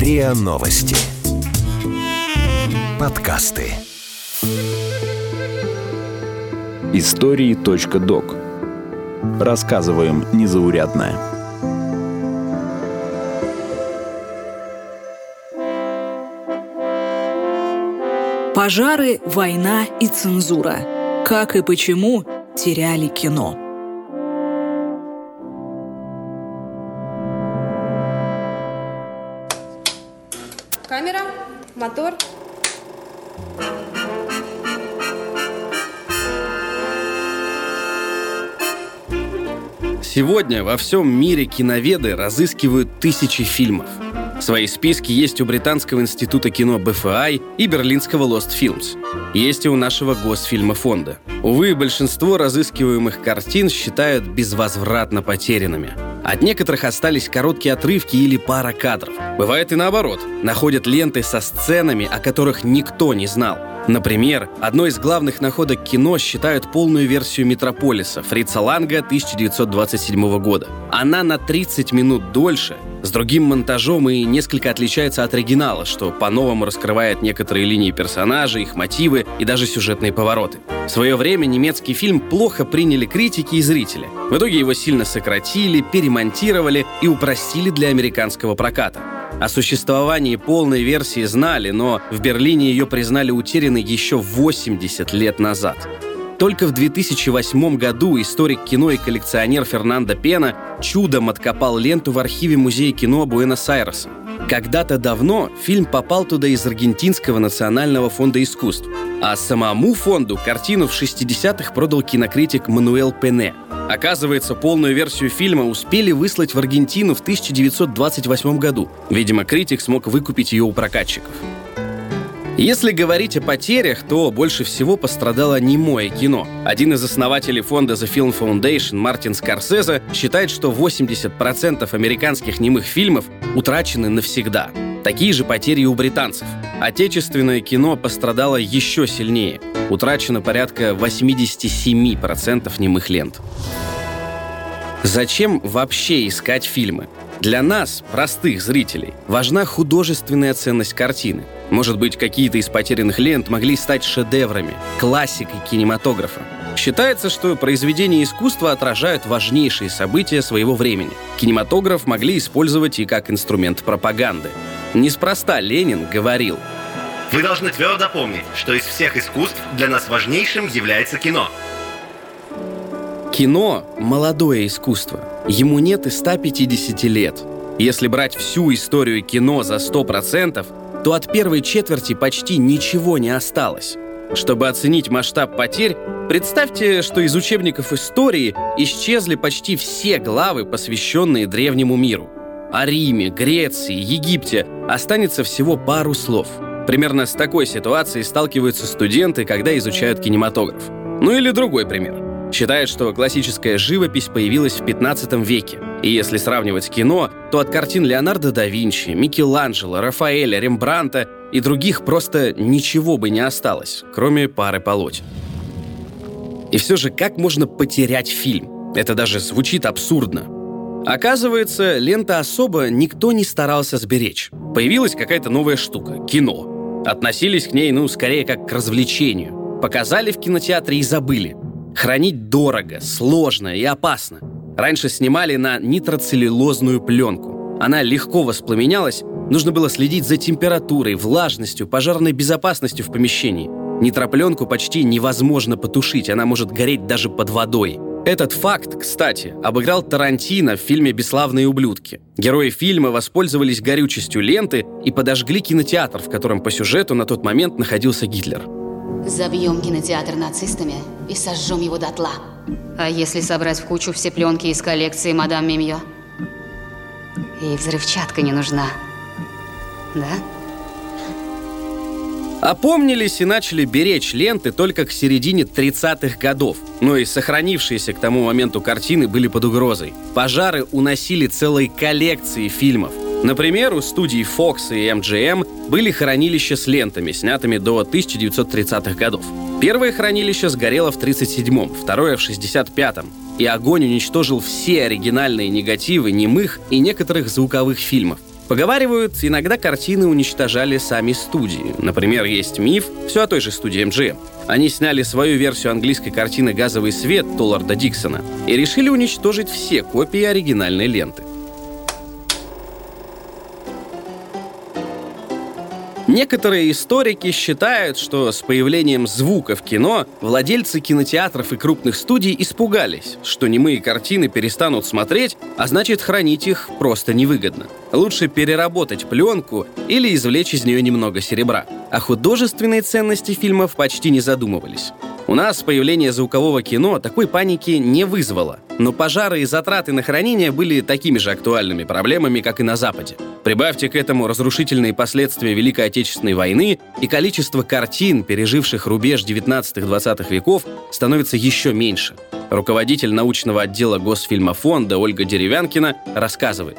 РИА Новости. Подкасты. Истории.док. Рассказываем незаурядное. Пожары, война и цензура. Как и почему теряли кино? Камера, мотор. Сегодня во всем мире киноведы разыскивают тысячи фильмов. Свои списки есть у Британского института кино BFI и берлинского Lost Films. Есть и у нашего Госфильмофонда. Увы, большинство разыскиваемых картин считают безвозвратно потерянными. От некоторых остались короткие отрывки или пара кадров. Бывает и наоборот. Находят ленты со сценами, о которых никто не знал. Например, одной из главных находок кино считают полную версию «Метрополиса» Фрица Ланга 1927 года. Она на 30 минут дольше, с другим монтажом и несколько отличается от оригинала, что по-новому раскрывает некоторые линии персонажей, их мотивы и даже сюжетные повороты. В свое время немецкий фильм плохо приняли критики и зрители. В итоге его сильно сократили, перемонтировали и упростили для американского проката. О существовании полной версии знали, но в Берлине ее признали утерянной еще 80 лет назад. Только в 2008 году историк кино и коллекционер Фернандо Пена чудом откопал ленту в архиве Музея кино Буэнос-Айреса. Когда-то давно фильм попал туда из Аргентинского национального фонда искусств, а самому фонду картину в 60-х продал кинокритик Мануэль Пене. Оказывается, полную версию фильма успели выслать в Аргентину в 1928 году. Видимо, критик смог выкупить ее у прокатчиков. Если говорить о потерях, то больше всего пострадало немое кино. Один из основателей фонда The Film Foundation Мартин Скорсезе считает, что 80% американских немых фильмов утрачены навсегда. Такие же потери и у британцев. Отечественное кино пострадало еще сильнее. Утрачено порядка 87% немых лент. Зачем вообще искать фильмы? Для нас, простых зрителей, важна художественная ценность картины. Может быть, какие-то из потерянных лент могли стать шедеврами, классикой кинематографа. Считается, что произведения искусства отражают важнейшие события своего времени. Кинематограф могли использовать и как инструмент пропаганды. Неспроста Ленин говорил: «Вы должны твердо помнить, что из всех искусств для нас важнейшим является кино». Кино — молодое искусство. Ему нет и 150 лет. Если брать всю историю кино за 100%, то от первой четверти почти ничего не осталось. Чтобы оценить масштаб потерь, представьте, что из учебников истории исчезли почти все главы, посвященные древнему миру. О Риме, Греции, Египте останется всего пару слов. Примерно с такой ситуацией сталкиваются студенты, когда изучают кинематограф. Ну или другой пример. Считают, что классическая живопись появилась в 15 веке. И если сравнивать кино, то от картин Леонардо да Винчи, Микеланджело, Рафаэля, Рембрандта и других просто ничего бы не осталось, кроме пары полотен. И все же, как можно потерять фильм? Это даже звучит абсурдно. Оказывается, ленту особо никто не старался сберечь. Появилась какая-то новая штука — кино. Относились к ней, скорее как к развлечению. Показали в кинотеатре и забыли. Хранить дорого, сложно и опасно. Раньше снимали на нитроцеллюлозную пленку. Она легко воспламенялась, нужно было следить за температурой, влажностью, пожарной безопасностью в помещении. Нитропленку почти невозможно потушить, она может гореть даже под водой. Этот факт, кстати, обыграл Тарантино в фильме «Бесславные ублюдки». Герои фильма воспользовались горючестью ленты и подожгли кинотеатр, в котором по сюжету на тот момент находился Гитлер. Забьем кинотеатр нацистами и сожжем его дотла. А если собрать в кучу все пленки из коллекции мадам Мимьё? Ей взрывчатка не нужна. Да? Опомнились и начали беречь ленты только к середине 30-х годов. Но и сохранившиеся к тому моменту картины были под угрозой. Пожары уносили целые коллекции фильмов. Например, у студий Fox и MGM были хранилища с лентами, снятыми до 1930-х годов. Первое хранилище сгорело в 1937-м, второе — в 1965-м, и огонь уничтожил все оригинальные негативы немых и некоторых звуковых фильмов. Поговаривают, иногда картины уничтожали сами студии. Например, есть миф, все о той же студии MGM. Они сняли свою версию английской картины «Газовый свет» Торальда Диксона и решили уничтожить все копии оригинальной ленты. Некоторые историки считают, что с появлением звука в кино владельцы кинотеатров и крупных студий испугались, что немые картины перестанут смотреть, а значит, хранить их просто невыгодно. Лучше переработать пленку или извлечь из нее немного серебра. А художественные ценности фильмов почти не задумывались. У нас появление звукового кино такой паники не вызвало. Но пожары и затраты на хранение были такими же актуальными проблемами, как и на Западе. Прибавьте к этому разрушительные последствия Великой Отечественной войны, и количество картин, переживших рубеж 19-20 веков, становится еще меньше. Руководитель научного отдела Госфильмофонда Ольга Деревянкина рассказывает.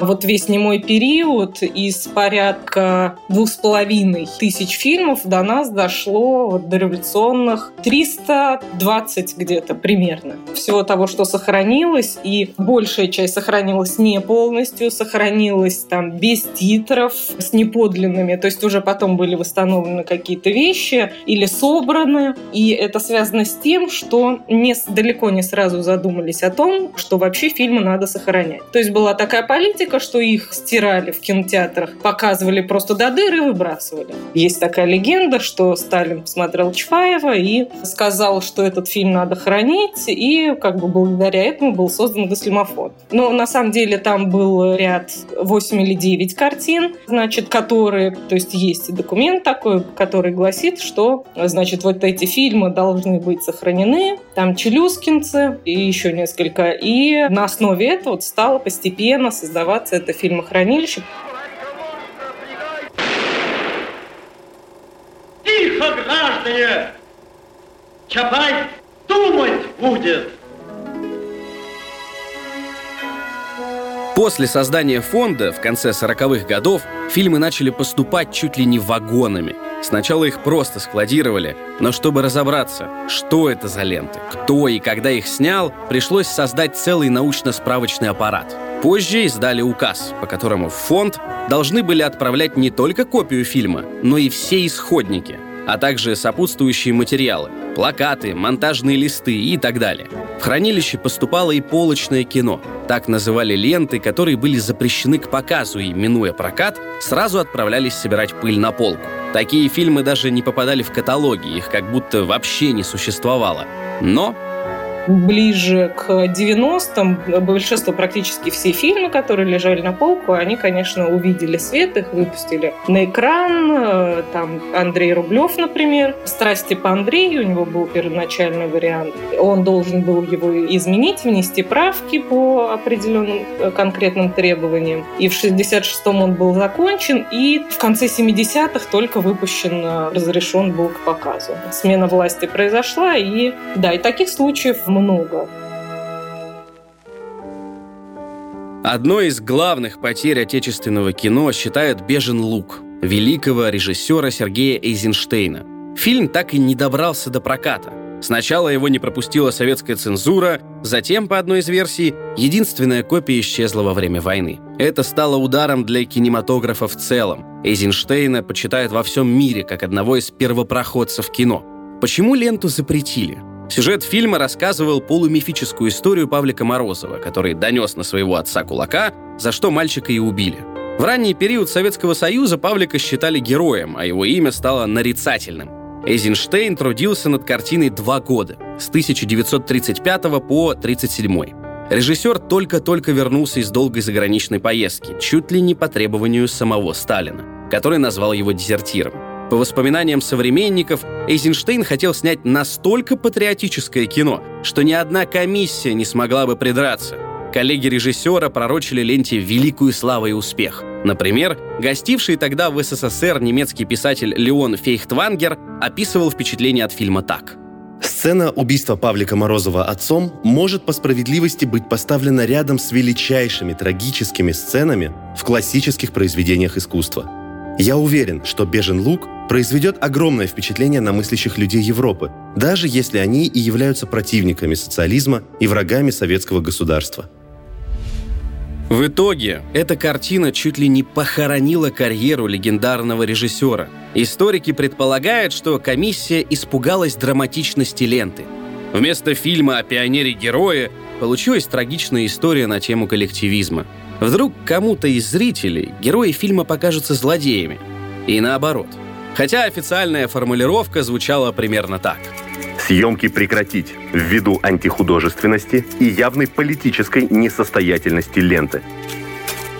Вот весь немой период из порядка 2500 фильмов до нас дошло вот, до революционных 320 где-то примерно. Всего того, что сохранилось, и большая часть сохранилась не полностью, сохранилась там без титров, с неподлинными, то есть уже потом были восстановлены какие-то вещи или собраны, и это связано с тем, что далеко не сразу задумались о том, что вообще фильмы надо сохранять. То есть была такая политика, что их стирали в кинотеатрах, показывали просто до дыры и выбрасывали. Есть такая легенда, что Сталин посмотрел Чапаева и сказал, что этот фильм надо хранить, и как бы благодаря этому был создан Госфильмофонд. Но на самом деле там был ряд 8 или 9 картин, значит, которые, то есть есть документ такой, который гласит, что, значит, вот эти фильмы должны быть сохранены, там челюскинцы и еще несколько, и на основе этого стало постепенно создаваться это фильмохранилище. Тихо, граждане! Чапаев думать будет! После создания фонда в конце 40-х годов фильмы начали поступать чуть ли не вагонами. Сначала их просто складировали, но чтобы разобраться, что это за ленты, кто и когда их снял, пришлось создать целый научно-справочный аппарат. Позже издали указ, по которому в фонд должны были отправлять не только копию фильма, но и все исходники, а также сопутствующие материалы, плакаты, монтажные листы и так далее. В хранилище поступало и полочное кино. Так называли ленты, которые были запрещены к показу и, минуя прокат, сразу отправлялись собирать пыль на полку. Такие фильмы даже не попадали в каталоги, их как будто вообще не существовало. Но... ближе к 90-м большинство, практически все фильмы, которые лежали на полку, они, конечно, увидели свет, их выпустили на экран. Там Андрей Рублев, например, «Страсти по Андрею», у него был первоначальный вариант. Он должен был его изменить, внести правки по определенным конкретным требованиям. И в 66-м он был закончен, и в конце 70-х только выпущен, разрешен был к показу. Смена власти произошла, и да, и таких случаев много. Одной из главных потерь отечественного кино считают «Бежин луг» великого режиссера Сергея Эйзенштейна. Фильм так и не добрался до проката. Сначала его не пропустила советская цензура, затем, по одной из версий, единственная копия исчезла во время войны. Это стало ударом для кинематографа в целом. Эйзенштейна почитают во всем мире как одного из первопроходцев кино. Почему ленту запретили? Сюжет фильма рассказывал полумифическую историю Павлика Морозова, который донес на своего отца кулака, за что мальчика и убили. В ранний период Советского Союза Павлика считали героем, а его имя стало нарицательным. Эйзенштейн трудился над картиной 2 года, с 1935 по 1937. Режиссер только-только вернулся из долгой заграничной поездки, чуть ли не по требованию самого Сталина, который назвал его дезертиром. По воспоминаниям современников, Эйзенштейн хотел снять настолько патриотическое кино, что ни одна комиссия не смогла бы придраться. Коллеги режиссера пророчили ленте великую славу и успех. Например, гостивший тогда в СССР немецкий писатель Леон Фейхтвангер описывал впечатление от фильма так. Сцена убийства Павлика Морозова отцом может по справедливости быть поставлена рядом с величайшими трагическими сценами в классических произведениях искусства. Я уверен, что «Бежин луг» произведет огромное впечатление на мыслящих людей Европы, даже если они и являются противниками социализма и врагами советского государства. В итоге, эта картина чуть ли не похоронила карьеру легендарного режиссера. Историки предполагают, что комиссия испугалась драматичности ленты. Вместо фильма о пионере-герое получилась трагичная история на тему коллективизма. Вдруг кому-то из зрителей герои фильма покажутся злодеями. И наоборот. Хотя официальная формулировка звучала примерно так. Съемки прекратить ввиду антихудожественности и явной политической несостоятельности ленты.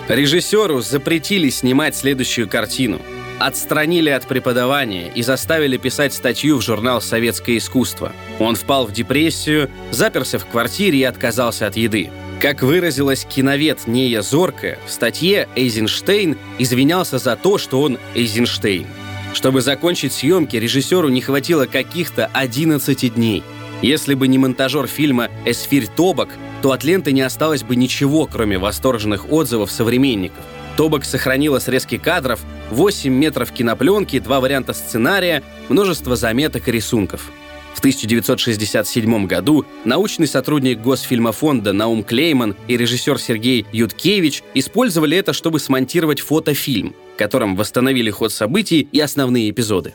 Режиссеру запретили снимать следующую картину, отстранили от преподавания и заставили писать статью в журнал «Советское искусство». Он впал в депрессию, заперся в квартире и отказался от еды. Как выразилась киновед Нея Зорко, в статье Эйзенштейн извинялся за то, что он Эйзенштейн. Чтобы закончить съемки, режиссеру не хватило каких-то 11 дней. Если бы не монтажер фильма «Эсфирь Тобак», то от ленты не осталось бы ничего, кроме восторженных отзывов современников. Тобак сохранила срезки кадров, 8 метров кинопленки, 2 варианта сценария, множество заметок и рисунков. В 1967 году научный сотрудник Госфильмофонда Наум Клейман и режиссер Сергей Юткевич использовали это, чтобы смонтировать фотофильм, которым восстановили ход событий и основные эпизоды.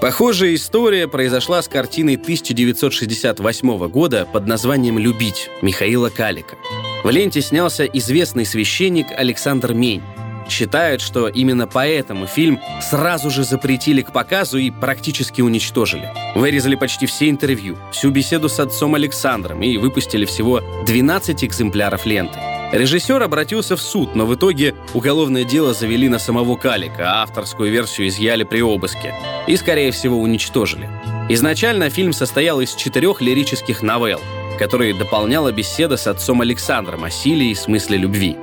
Похожая история произошла с картиной 1968 года под названием «Любить» Михаила Калика. В ленте снялся известный священник Александр Мень. Считают, что именно поэтому фильм сразу же запретили к показу и практически уничтожили. Вырезали почти все интервью, всю беседу с отцом Александром и выпустили всего 12 экземпляров ленты. Режиссер обратился в суд, но в итоге уголовное дело завели на самого Калика, а авторскую версию изъяли при обыске и, скорее всего, уничтожили. Изначально фильм состоял из 4 лирических новелл, которые дополняла беседа с отцом Александром о силе и смысле любви.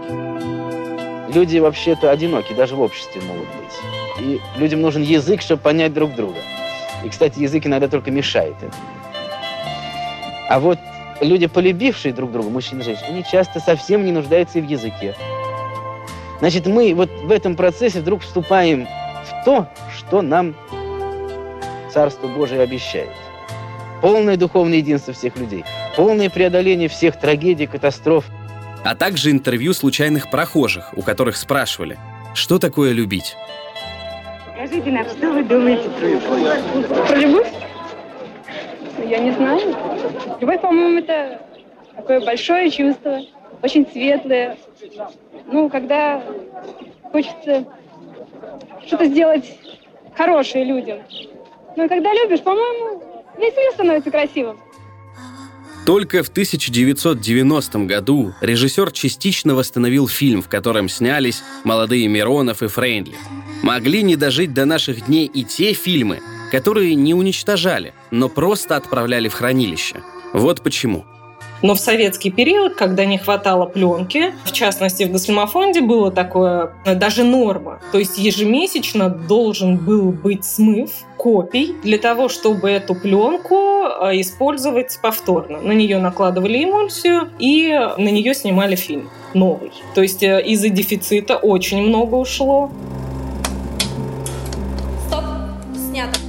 Люди вообще-то одиноки, даже в обществе могут быть. И людям нужен язык, чтобы понять друг друга. И, кстати, язык иногда только мешает этому. А вот люди, полюбившие друг друга, мужчины и женщины, они часто совсем не нуждаются и в языке. Значит, мы вот в этом процессе вдруг вступаем в то, что нам Царство Божие обещает. Полное духовное единство всех людей, полное преодоление всех трагедий, катастроф, а также интервью случайных прохожих, у которых спрашивали, что такое любить. Скажите нам, что вы думаете про любовь? Про любовь? Я не знаю. Любовь, по-моему, это такое большое чувство, очень светлое. Ну, когда хочется что-то сделать хорошее людям. Ну, и когда любишь, по-моему, весь мир становится красивым. Только в 1990 году режиссер частично восстановил фильм, в котором снялись молодые Миронов и Фрейндли. Могли не дожить до наших дней и те фильмы, которые не уничтожали, но просто отправляли в хранилище. Вот почему. Но в советский период, когда не хватало пленки, в частности, в Госфильмофонде было такое, даже норма. То есть ежемесячно должен был быть смыв копий для того, чтобы эту пленку использовать повторно. На нее накладывали эмульсию и на нее снимали фильм новый. То есть из-за дефицита очень много ушло. Стоп! Снято!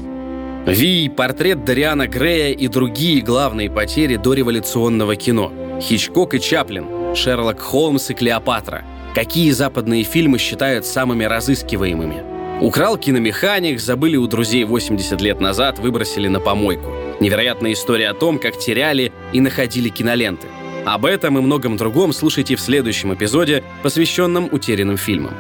«Ви», «Портрет Дориана Грея» и другие главные потери дореволюционного кино. Хичкок и Чаплин, Шерлок Холмс и Клеопатра. Какие западные фильмы считают самыми разыскиваемыми? «Украл киномеханик», «Забыли у друзей 80 лет назад», «Выбросили на помойку». Невероятная история о том, как теряли и находили киноленты. Об этом и многом другом слушайте в следующем эпизоде, посвященном утерянным фильмам.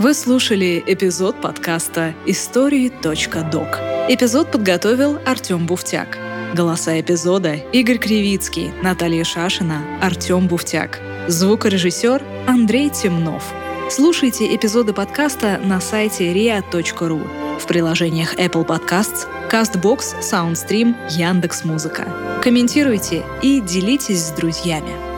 Вы слушали эпизод подкаста «Истории.док». Эпизод подготовил Артем Буфтяк. Голоса эпизода – Игорь Кривицкий, Наталья Шашина, Артем Буфтяк. Звукорежиссер – Андрей Темнов. Слушайте эпизоды подкаста на сайте ria.ru, в приложениях Apple Podcasts, CastBox, SoundStream, Яндекс.Музыка. Комментируйте и делитесь с друзьями.